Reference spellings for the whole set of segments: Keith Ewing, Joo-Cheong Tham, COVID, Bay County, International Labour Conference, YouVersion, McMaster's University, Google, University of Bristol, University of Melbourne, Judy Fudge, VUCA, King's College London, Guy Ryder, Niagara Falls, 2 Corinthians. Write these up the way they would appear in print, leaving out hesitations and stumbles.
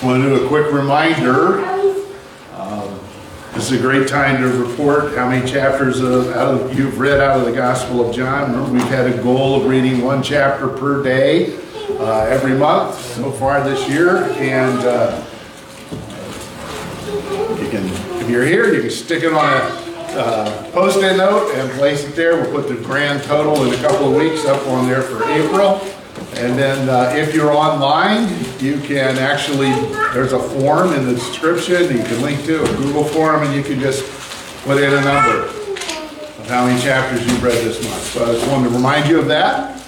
Just want to do a quick reminder. This is a great time to report how many chapters you've read out of the Gospel of John. Remember, we've had a goal of reading one chapter per day every month so far this year. And if you're here, you can stick it on a post-it note and place it there. We'll put the grand total in a couple of weeks up on there for April. And then if you're online, you can actually, there's a form in the description you can link to, a Google form, and you can just put in a number of how many chapters you've read this month. So I just wanted to remind you of that.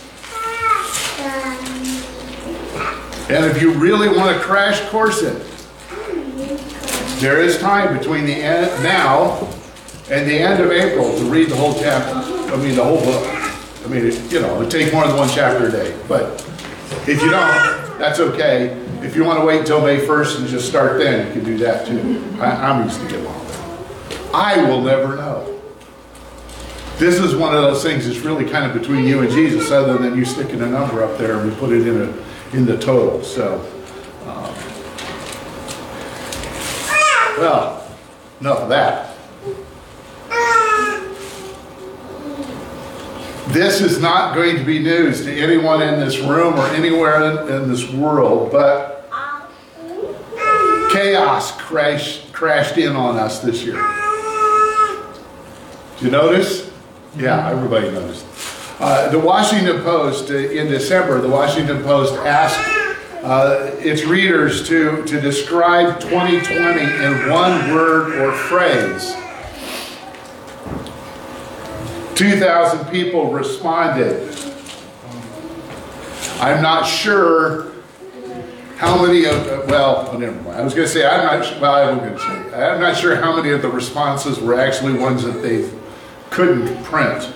And if you really want to crash course it, there is time between the end now and the end of April to read the whole chapter, the whole book. It takes more than one chapter a day. But if you don't, that's okay. If you want to wait until May 1st and just start then, you can do that too. I'm used to get along. I will never know. This is one of those things that's really kind of between you and Jesus, other than you sticking a number up there and we put it in the total. So, well, enough of that. This is not going to be news to anyone in this room or anywhere in this world, but chaos crashed in on us this year. Did you notice? Yeah, everybody noticed. The Washington Post, in December, the Washington Post asked its readers to describe 2020 in one word or phrase. 2,000 people responded. I'm not sure how many of the, I'm not sure how many of the responses were actually ones that they couldn't print.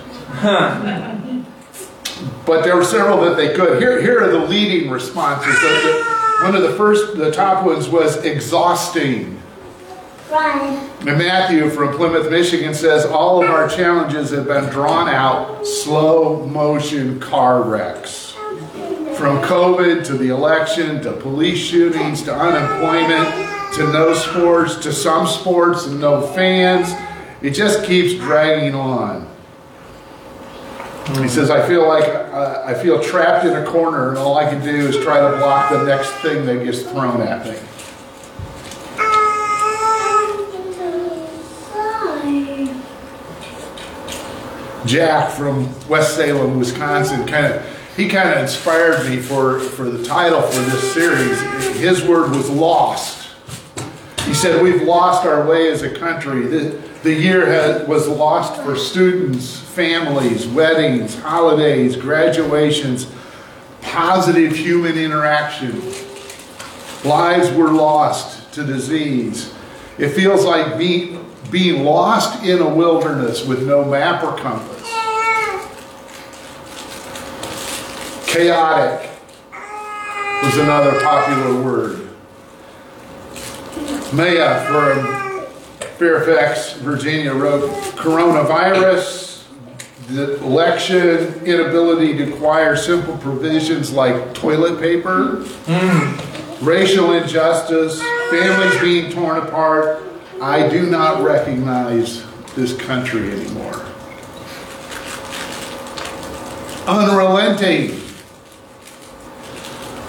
But there were several that they could. Here are the leading responses. One of the top ones was exhausting. And Matthew from Plymouth, Michigan says, all of our challenges have been drawn out slow motion car wrecks. From COVID to the election to police shootings to unemployment to no sports to some sports and no fans. It just keeps dragging on. He says, I feel trapped in a corner and all I can do is try to block the next thing that gets thrown at me. Jack from West Salem, Wisconsin, kind of inspired me for the title for this series. His word was lost. He said, we've lost our way as a country. The year was lost for students, families, weddings, holidays, graduations, positive human interaction. Lives were lost to disease. It feels like being lost in a wilderness with no map or compass. Chaotic was another popular word. Maya from Fairfax, Virginia wrote, coronavirus, the election, inability to acquire simple provisions like toilet paper, racial injustice, families being torn apart, I do not recognize this country anymore. Unrelenting.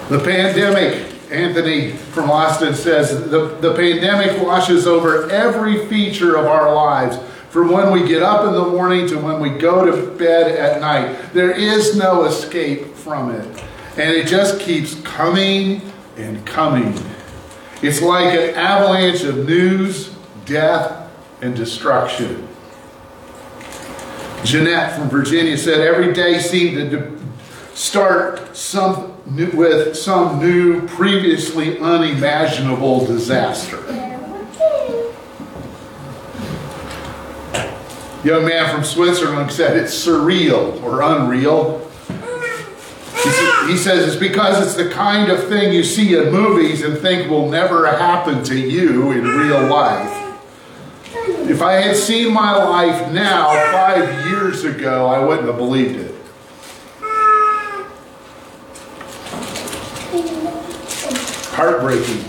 The pandemic, Anthony from Austin says, the pandemic washes over every feature of our lives, from when we get up in the morning to when we go to bed at night. There is no escape from it. And it just keeps coming and coming. It's like an avalanche of news, death, and destruction. Jeanette from Virginia said, every day seemed to start with some new, previously unimaginable disaster. Young man from Switzerland said, it's surreal or unreal. He says, it's because it's the kind of thing you see in movies and think will never happen to you in real life. If I had seen my life now 5 years ago, I wouldn't have believed it. Heartbreaking.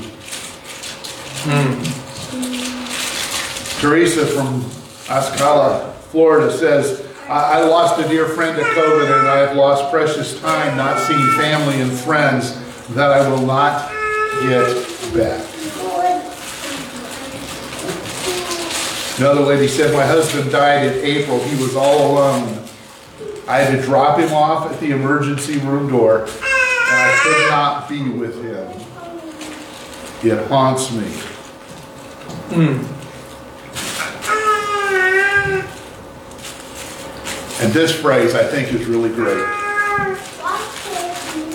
Teresa from Oscala, Florida says, I lost a dear friend to COVID, and I have lost precious time not seeing family and friends that I will not get back. Another lady said, my husband died in April. He was all alone. I had to drop him off at the emergency room door, and I could not be with him. It haunts me. And this phrase, I think, is really great.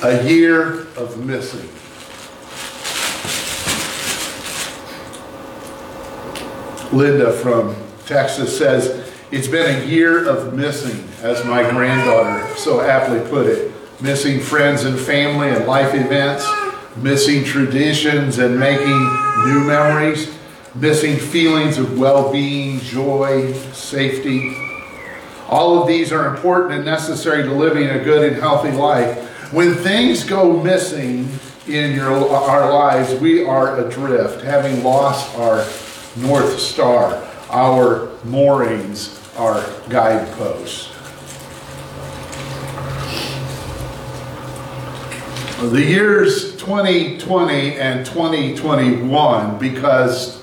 A year of missing. Linda from Texas says, it's been a year of missing, as my granddaughter so aptly put it. Missing friends and family and life events, missing traditions and making new memories, missing feelings of well-being, joy, safety. All of these are important and necessary to living a good and healthy life. When things go missing in our lives, we are adrift, having lost our North Star, our moorings, our guideposts. The years 2020 and 2021, because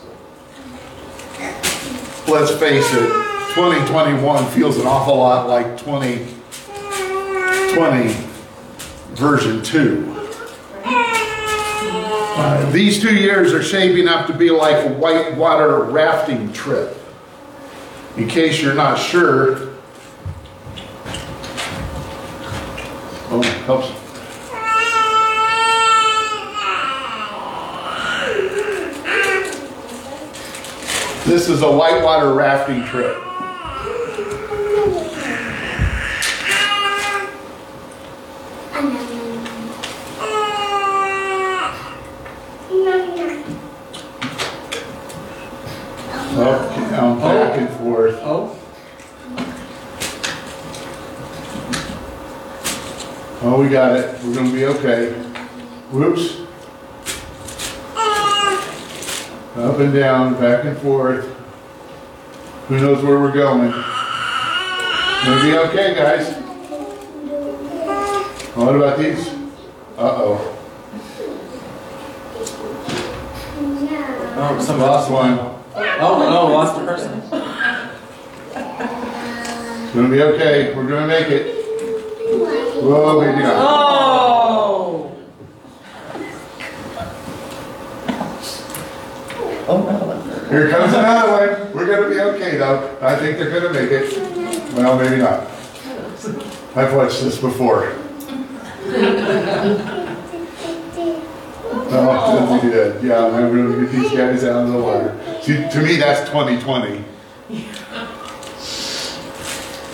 let's face it, 2021 feels an awful lot like 2020 version 2. These 2 years are shaping up to be like a whitewater rafting trip. In case you're not sure, oh, helps. This is a whitewater rafting trip. Back and forth. Oh, we got it. We're going to be okay. Whoops. Up and down, back and forth. Who knows where we're going? Going to be okay, guys. What about these? Uh-oh. Oh, somebody lost one. Oh, lost a person. It's going to be okay. We're going to make it. Whoa, we do. Oh! Here comes another one. We're going to be okay, though. I think they're going to make it. Well, maybe not. I've watched this before. Oh, we did. Yeah, I'm going to get these guys out of the water. See, to me, that's 2020.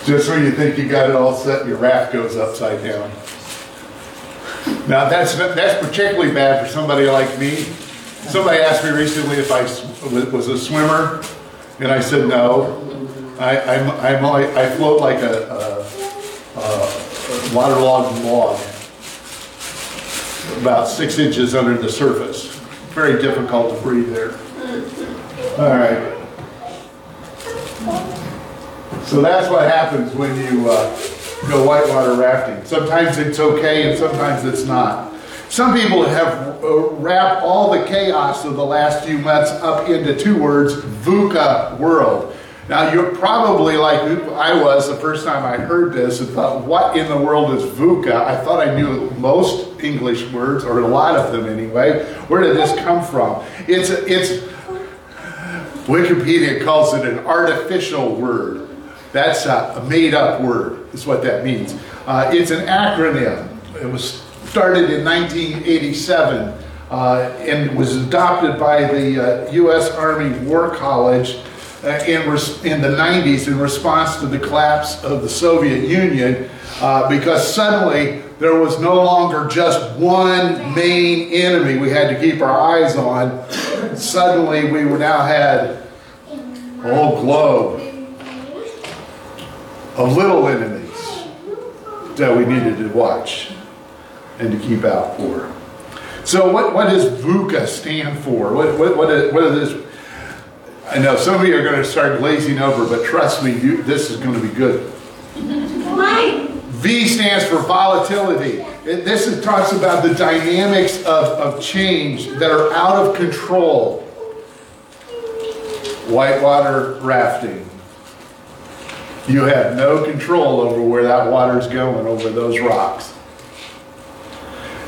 Just when you think you got it all set, your raft goes upside down. Now, that's particularly bad for somebody like me. Somebody asked me recently if I was a swimmer, and I said no. I float like a waterlogged log, about 6 inches under the surface. Very difficult to breathe there. All right. So that's what happens when you go whitewater rafting. Sometimes it's okay and sometimes it's not. Some people have wrapped all the chaos of the last few months up into 2 words, VUCA world. Now you're probably like I was the first time I heard this and thought, what in the world is VUCA? I thought I knew most English words, or a lot of them anyway. Where did this come from? It's Wikipedia calls it an artificial word. That's a made-up word, is what that means. It's an acronym. It was started in 1987 and was adopted by the U.S. Army War College in the 90s in response to the collapse of the Soviet Union, because suddenly there was no longer just one main enemy we had to keep our eyes on. Suddenly we now had a whole globe of little enemies that we needed to watch and to keep out for. So what does VUCA stand for? What is this? I know some of you are going to start glazing over, but trust me, this is going to be good. Why? V stands for volatility. This talks about the dynamics of change that are out of control. Whitewater rafting. You have no control over where that water's going, over those rocks.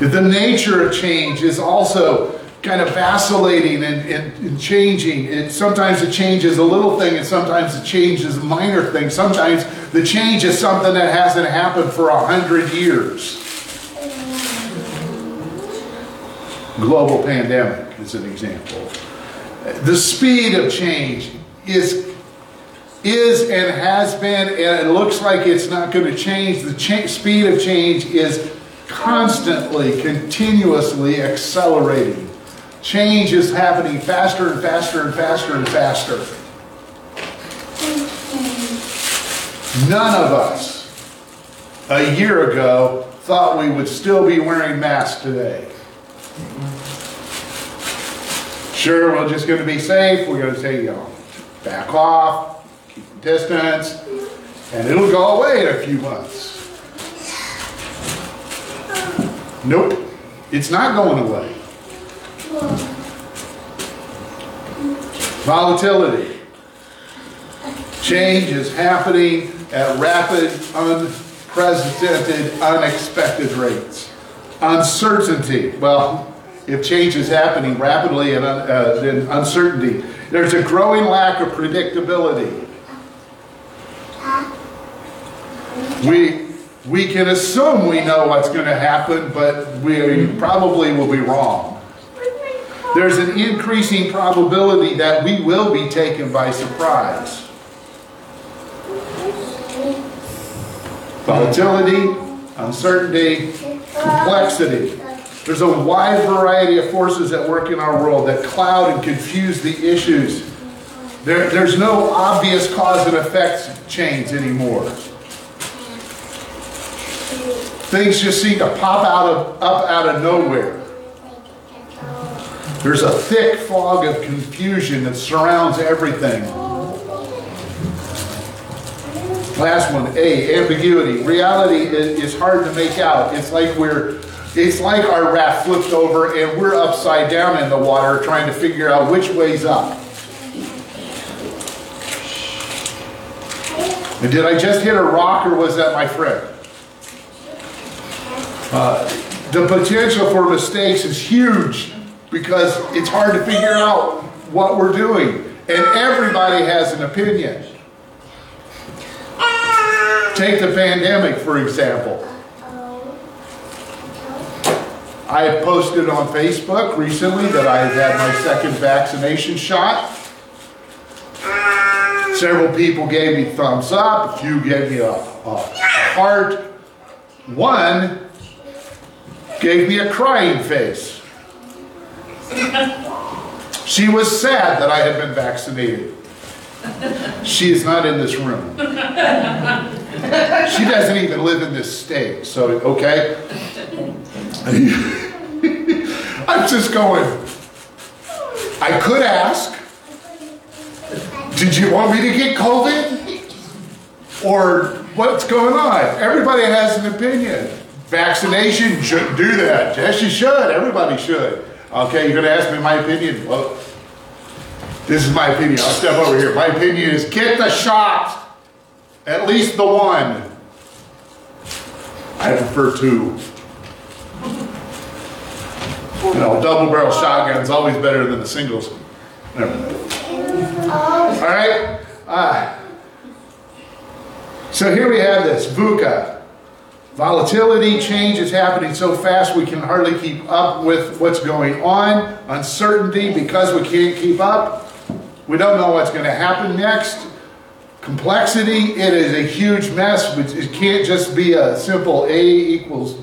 The nature of change is also kind of vacillating and changing. And sometimes the change is a little thing, and sometimes the change is a minor thing. Sometimes the change is something that hasn't happened for 100 years. Global pandemic is an example. The speed of change is and has been, and it looks like it's not going to change. The speed of change is constantly, continuously accelerating. Change is happening faster and faster and faster and faster. None of us a year ago thought we would still be wearing masks today. Sure, we're just going to be safe. We're going to say, back off, keep the distance, and it'll go away in a few months. Nope, it's not going away. Volatility. Change is happening at rapid, unprecedented, unexpected rates. Uncertainty. Well, if change is happening rapidly and uncertainty, there's a growing lack of predictability. We can assume we know what's going to happen, but we probably will be wrong. There's an increasing probability that we will be taken by surprise. Volatility, uncertainty, complexity. There's a wide variety of forces at work in our world that cloud and confuse the issues. There's no obvious cause and effect chains anymore. Things just seem to pop out of nowhere. There's a thick fog of confusion that surrounds everything. Last one, A, ambiguity. Reality is hard to make out. It's like our raft flipped over and we're upside down in the water trying to figure out which way's up. And did I just hit a rock, or was that my friend? The potential for mistakes is huge because it's hard to figure out what we're doing. And everybody has an opinion. Take the pandemic, for example. I posted on Facebook recently that I had my second vaccination shot. Several people gave me thumbs up. A few gave me a heart. One gave me a crying face. She was sad that I had been vaccinated. She is not in this room. She doesn't even live in this state, so okay. I'm just going, I could ask, did you want me to get COVID? Or what's going on? Everybody has an opinion. Vaccination shouldn't do that. Yes, you should. Everybody should. Okay, you're going to ask me my opinion? Well, this is my opinion. I'll step over here. My opinion is get the shot. At least the one. I prefer two. You know, double barrel shotgun's always better than the singles. Never mind. All right. So here we have this. VUCA. Volatility, change is happening so fast we can hardly keep up with what's going on. Uncertainty, because we can't keep up. We don't know what's going to happen next. Complexity, it is a huge mess. It can't just be a simple A equals,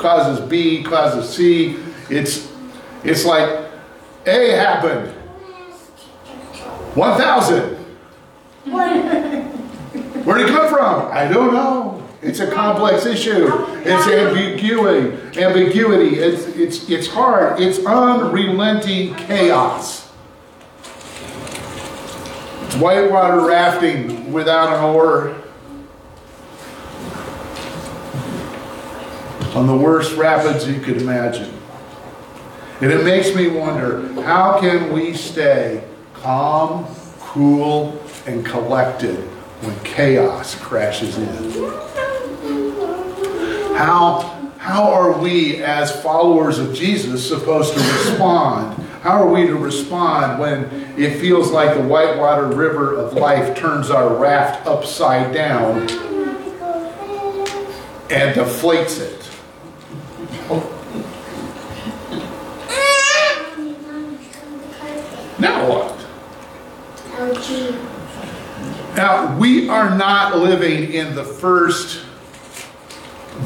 causes B, causes C. It's like A happened. 1,000. Where'd it come from? I don't know. It's a complex issue. It's ambiguity. It's hard. It's unrelenting chaos. Whitewater rafting without an oar on the worst rapids you could imagine. And it makes me wonder, how can we stay calm, cool, and collected when chaos crashes in? How are we as followers of Jesus supposed to respond? How are we to respond when it feels like the whitewater river of life turns our raft upside down and deflates it? Now what? Now, we are not living in the first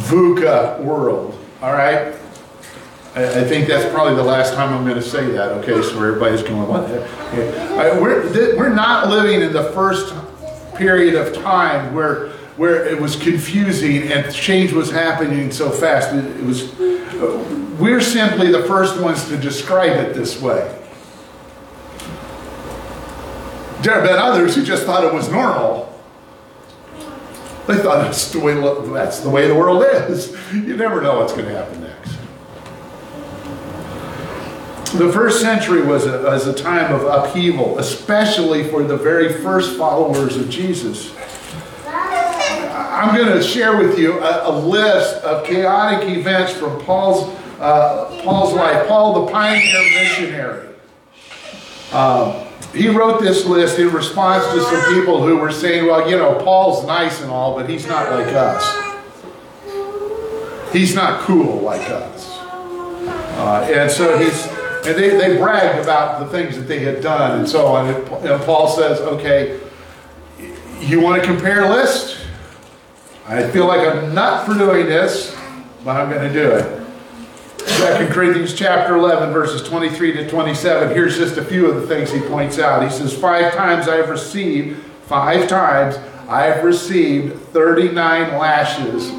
VUCA world, all right? I think that's probably the last time I'm going to say that, okay? So everybody's going, what? Okay. We're not living in the first period of time where it was confusing and change was happening so fast. We're simply the first ones to describe it this way. There have been others who just thought it was normal. They thought that's the way the world is. You never know what's going to happen next. The first century was a time of upheaval, especially for the very first followers of Jesus. I'm going to share with you a list of chaotic events from Paul's life. Paul, the pioneer missionary. He wrote this list in response to some people who were saying, well, you know, Paul's nice and all, but he's not like us. He's not cool like us. And so they bragged about the things that they had done and so on. And Paul says, okay, you want to compare lists? I feel like I'm nut for doing this, but I'm going to do it. 2 Corinthians chapter 11, verses 23 to 27. Here's just a few of the things he points out. He says, five times I have received 39 lashes.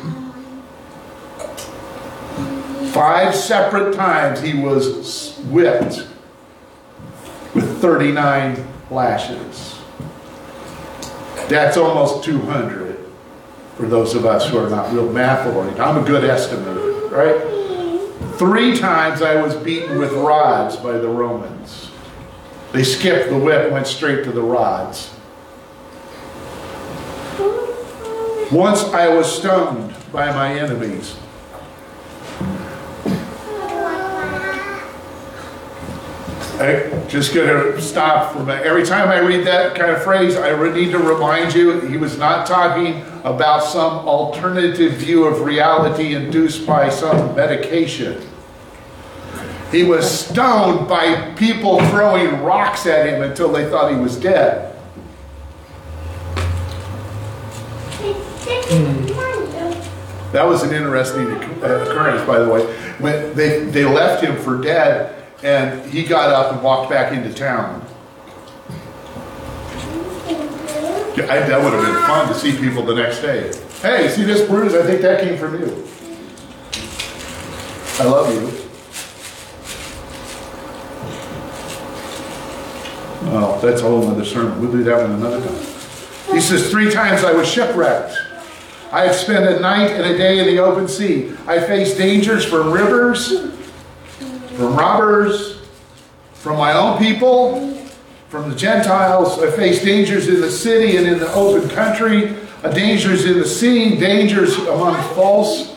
5 separate times he was whipped with 39 lashes. That's almost 200 for those of us who are not real math oriented. I'm a good estimator, right? 3 times I was beaten with rods by the Romans. They skipped the whip, went straight to the rods. Once I was stoned by my enemies. I'm just going to stop for a minute. Every time I read that kind of phrase, I need to remind you he was not talking about some alternative view of reality induced by some medication. He was stoned by people throwing rocks at him until they thought he was dead. That was an interesting occurrence, by the way. When they left him for dead, and he got up and walked back into town. That would have been fun to see people the next day. Hey, see this bruise? I think that came from you. I love you. Well, that's a whole other sermon. We'll do that one another time. He says, 3 times I was shipwrecked. I have spent a night and a day in the open sea. I faced dangers from rivers, from robbers, from my own people, from the Gentiles. I faced dangers in the city and in the open country, dangers in the sea, dangers among false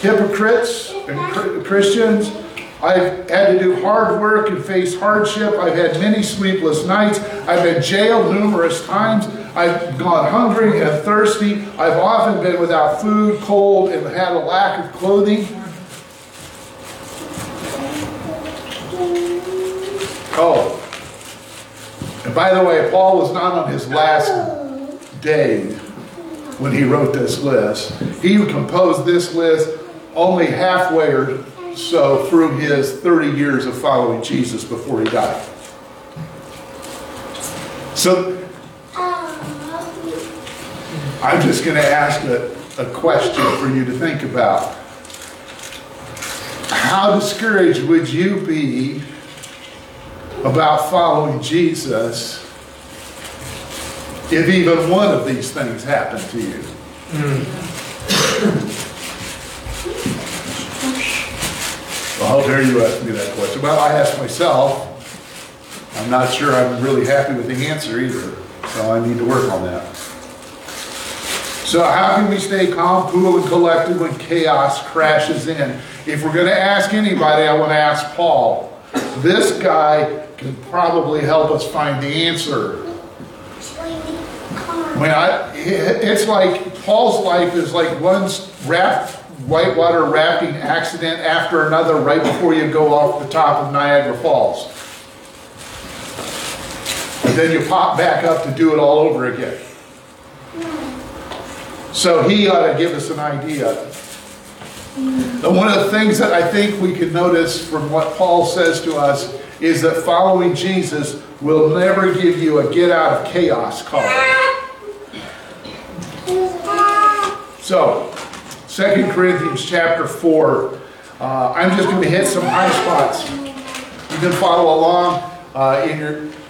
hypocrites and Christians. I've had to do hard work and face hardship. I've had many sleepless nights. I've been jailed numerous times. I've gone hungry and thirsty. I've often been without food, cold, and had a lack of clothing. Oh, and by the way, Paul was not on his last day when he wrote this list. He composed this list only halfway or so through his 30 years of following Jesus before he died. So I'm just going to ask a question for you to think about. How discouraged would you be about following Jesus if even one of these things happened to you? Well, how dare you ask me that question? Well, I asked myself. I'm not sure I'm really happy with the answer either, so I need to work on that. So how can we stay calm, cool, and collected when chaos crashes in? If we're going to ask anybody, I want to ask Paul. This guy can probably help us find the answer. I mean, it's like Paul's life is like one whitewater rafting accident after another right before you go off the top of Niagara Falls. And then you pop back up to do it all over again. So he ought to give us an idea. And one of the things that I think we could notice from what Paul says to us is that following Jesus will never give you a get out of chaos card. So, 2 Corinthians chapter 4. I'm just going to hit some high spots. You can follow along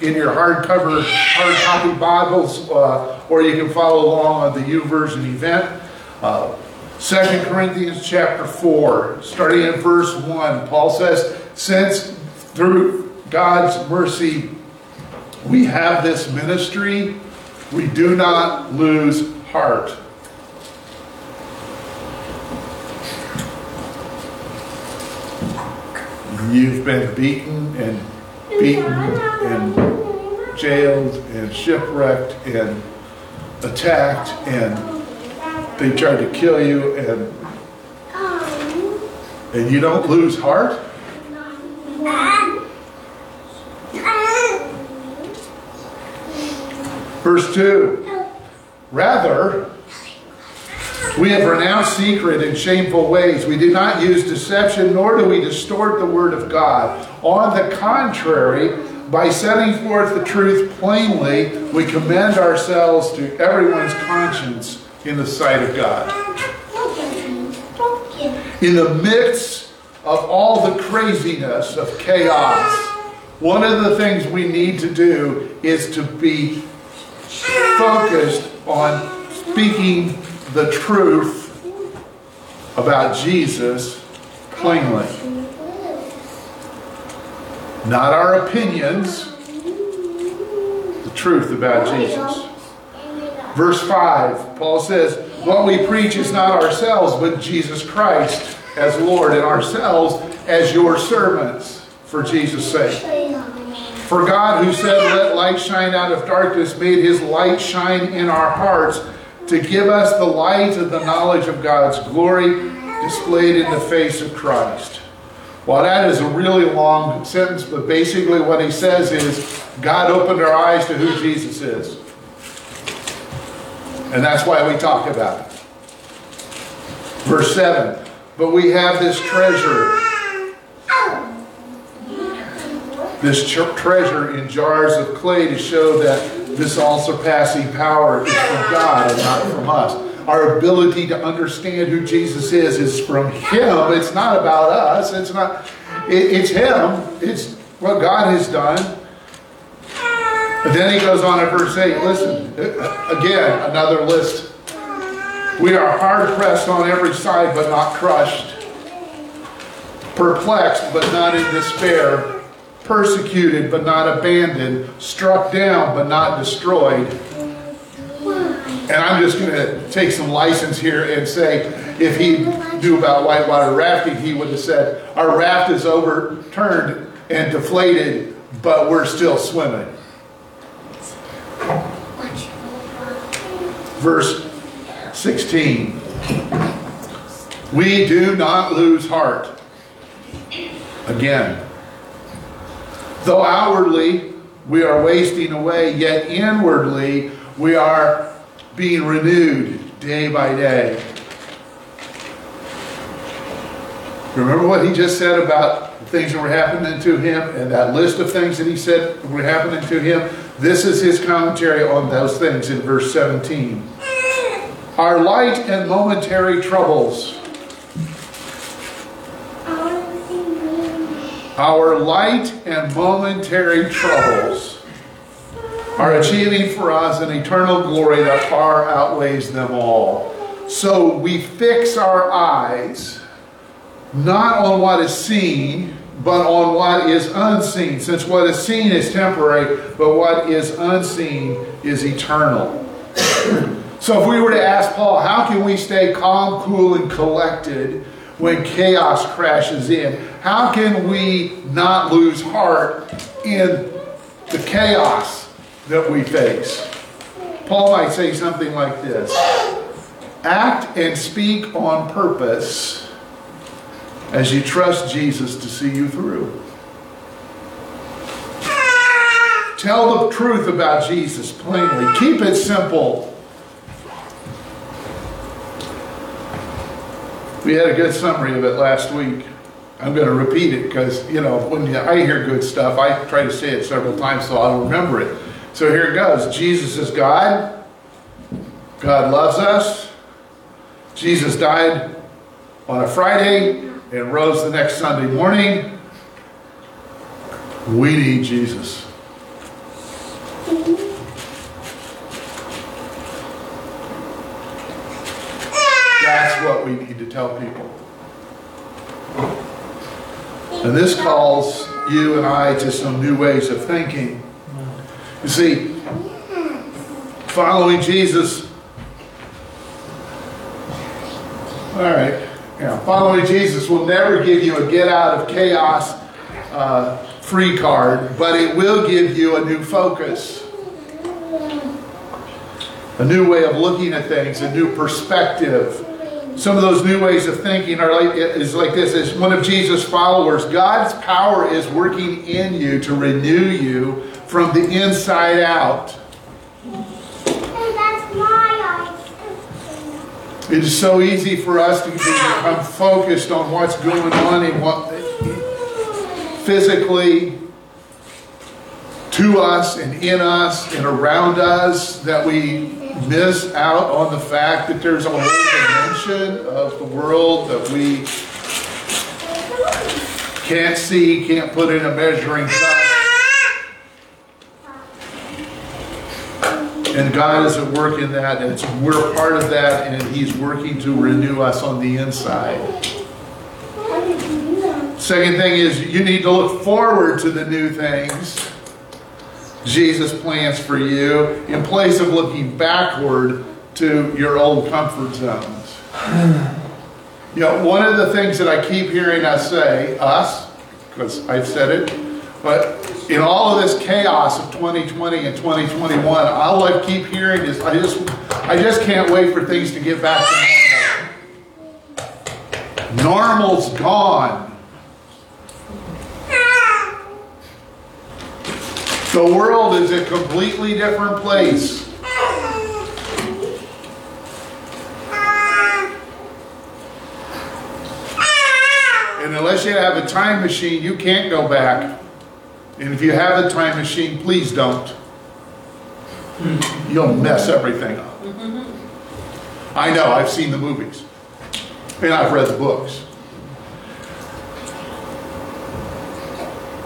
in your hardcover, hard copy Bibles, or you can follow along on the YouVersion event. 2 Corinthians chapter 4, starting in verse 1, Paul says, "Since through God's mercy we have this ministry, we do not lose heart." You've been beaten and jailed and shipwrecked and attacked, and they tried to kill you, and you don't lose heart? Verse 2, "Rather, we have renounced secret and shameful ways. We do not use deception, nor do we distort the word of God. On the contrary, by setting forth the truth plainly, we commend ourselves to everyone's conscience in the sight of God." In the midst of all the craziness of chaos, one of the things we need to do is to be focused on speaking the truth about Jesus plainly. Not our opinions, the truth about Jesus. Verse 5, Paul says, "What we preach is not ourselves, but Jesus Christ as Lord, and ourselves as your servants for Jesus' sake. For God, who said, 'Let light shine out of darkness,' made his light shine in our hearts to give us the light of the knowledge of God's glory displayed in the face of Christ." Well, that is a really long sentence, but basically what he says is, God opened our eyes to who Jesus is. And that's why we talk about it. Verse 7, "But we have this treasure." This treasure in jars of clay to show that this all-surpassing power is from God and not from us. Our ability to understand who Jesus is from Him. It's not about us. It's Him. It's what God has done. But then he goes on in verse 8. Listen, again, another list. "We are hard-pressed on every side, but not crushed. Perplexed, but not in despair. Persecuted but not abandoned, struck down but not destroyed." And I'm just going to take some license here and say, if he knew about whitewater rafting, he would have said, our raft is overturned and deflated, but we're still swimming. Verse 16, "We do not lose heart." Again, "Though outwardly we are wasting away, yet inwardly we are being renewed day by day." Remember what he just said about the things that were happening to him and that list of things that he said were happening to him? This is his commentary on those things in verse 17. are light and momentary troubles. Our light and momentary troubles are achieving for us an eternal glory that far outweighs them all. So we fix our eyes not on what is seen, but on what is unseen, since what is seen is temporary, but what is unseen is eternal. So if we were to ask Paul, how can we stay calm, cool, and collected when chaos crashes in? How can we not lose heart in the chaos that we face? Paul might say something like this: act and speak on purpose as you trust Jesus to see you through. Tell the truth about Jesus plainly. Keep it simple. We had a good summary of it last week. I'm going to repeat it because, when I hear good stuff, I try to say it several times so I'll remember it. So here it goes. Jesus is God. God loves us. Jesus died on a Friday and rose the next Sunday morning. We need Jesus. That's what we need to tell people. And this calls you and I to some new ways of thinking. You see, following Jesus, following Jesus will never give you a get out of chaos free card, but it will give you a new focus, a new way of looking at things, a new perspective. Some of those new ways of thinking is like this. As one of Jesus' followers, God's power is working in you to renew you from the inside out. It is so easy for us to become focused on what's going on and what physically to us and in us and around us that we miss out on the fact that there's a whole dimension of the world that we can't see, can't put in a measuring cup. And God is at work in that, and we're part of that, and He's working to renew us on the inside. Second thing is, you need to look forward to the new things Jesus plans for you in place of looking backward to your old comfort zones. One of the things that I keep hearing us say, because I've said it, but in all of this chaos of 2020 and 2021, all I keep hearing is, I just can't wait for things to get back to normal. Normal's gone. The world is a completely different place. And unless you have a time machine, you can't go back. And if you have a time machine, please don't. You'll mess everything up. I know, I've seen the movies. And I've read the books.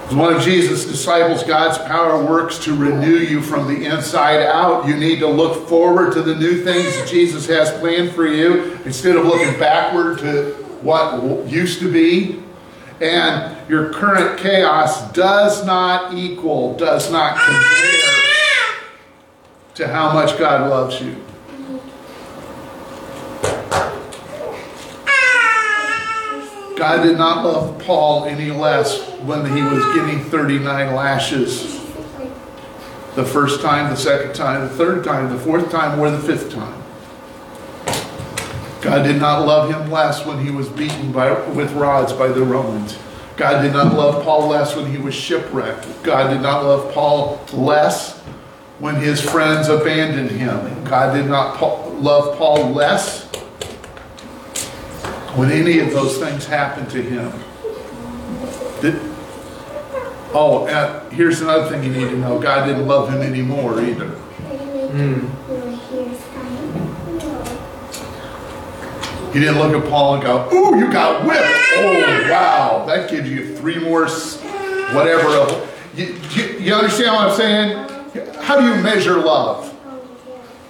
As one of Jesus' disciples, God's power works to renew you from the inside out. You need to look forward to the new things that Jesus has planned for you instead of looking backward to what used to be. And your current chaos does not compare to how much God loves you. God did not love Paul any less when he was getting 39 lashes. The first time, the second time, the third time, the fourth time, or the fifth time. God did not love him less when he was beaten with rods by the Romans. God did not love Paul less when he was shipwrecked. God did not love Paul less when his friends abandoned him. God did not love Paul less when any of those things happened to him. Here's another thing you need to know. God didn't love him anymore either. He didn't look at Paul and go, ooh, you got whipped. Oh, wow. That gives you three more whatever. You understand what I'm saying? How do you measure love?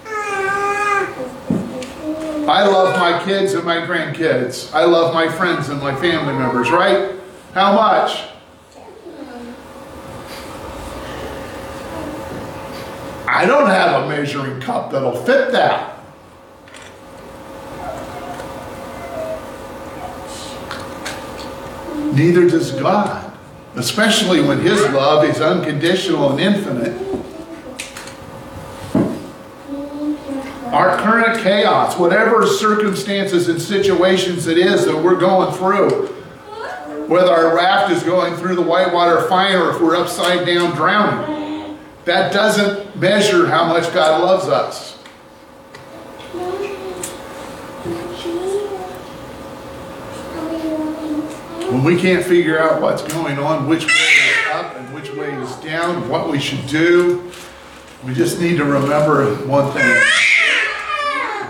I love my kids and my grandkids. I love my friends and my family members, right? How much? I don't have a measuring cup that'll fit that. Neither does God, especially when His love is unconditional and infinite. Our current chaos, whatever circumstances and situations it is that we're going through, whether our raft is going through the whitewater fire or if we're upside down drowning, that doesn't measure how much God loves us. When we can't figure out what's going on, which way is up and which way is down, what we should do, we just need to remember one thing.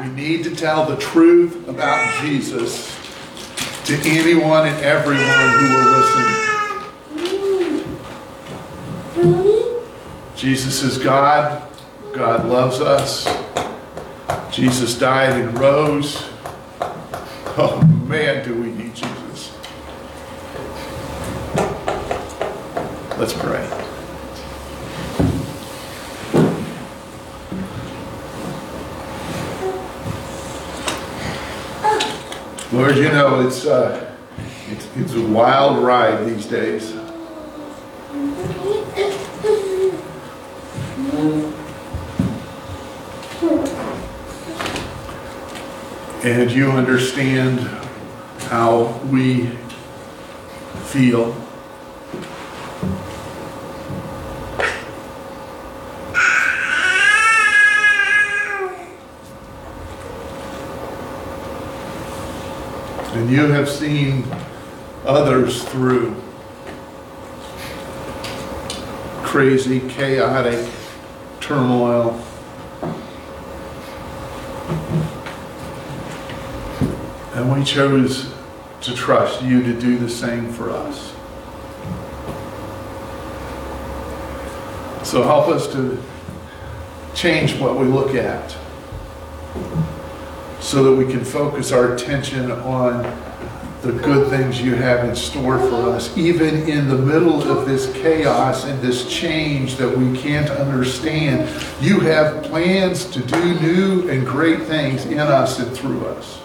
We need to tell the truth about Jesus to anyone and everyone who will listen. Jesus is God. God loves us. Jesus died and rose. Oh man, do we need Jesus. Let's pray. Lord, you know it's a wild ride these days. And you understand how we feel. And you have seen others through crazy, chaotic turmoil. And we chose to trust you to do the same for us. So help us to change what we look at, so that we can focus our attention on the good things you have in store for us, even in the middle of this chaos and this change that we can't understand. You have plans to do new and great things in us and through us.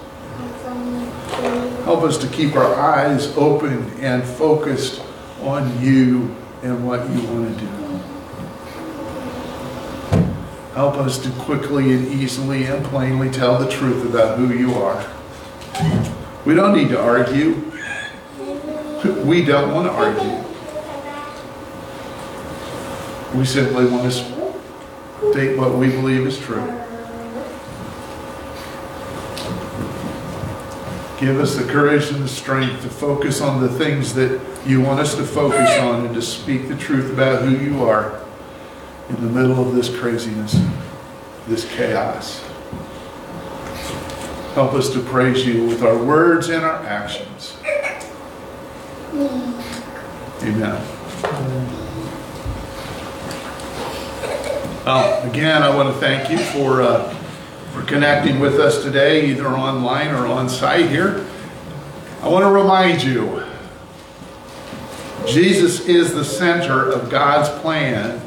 Help us to keep our eyes open and focused on you and what you want to do. Help us to quickly and easily and plainly tell the truth about who you are. We don't need to argue. We don't want to argue. We simply want to state what we believe is true. Give us the courage and the strength to focus on the things that you want us to focus on and to speak the truth about who you are in the middle of this craziness, this chaos. Help us to praise you with our words and our actions. Amen. Well, again, I want to thank you for connecting with us today, either online or on site here. I want to remind you, Jesus is the center of God's plan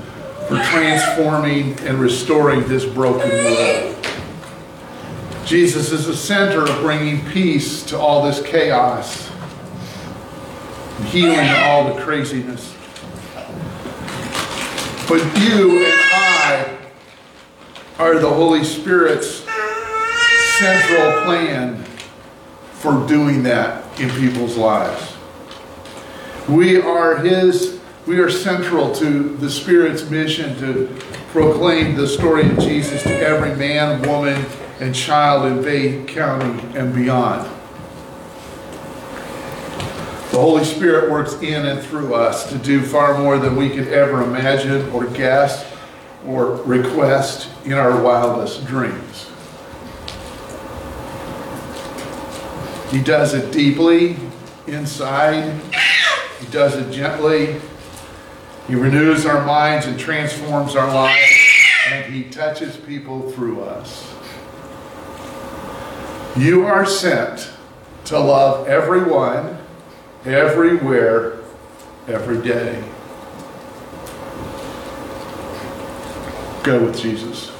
for transforming and restoring this broken world. Jesus is the center of bringing peace to all this chaos and healing all the craziness. But you and I are the Holy Spirit's central plan for doing that in people's lives. We are central to the Spirit's mission to proclaim the story of Jesus to every man, woman, and child in Bay County and beyond. The Holy Spirit works in and through us to do far more than we could ever imagine or guess or request in our wildest dreams. He does it deeply inside. He does it gently. He renews our minds and transforms our lives, and He touches people through us. You are sent to love everyone, everywhere, every day. Go with Jesus.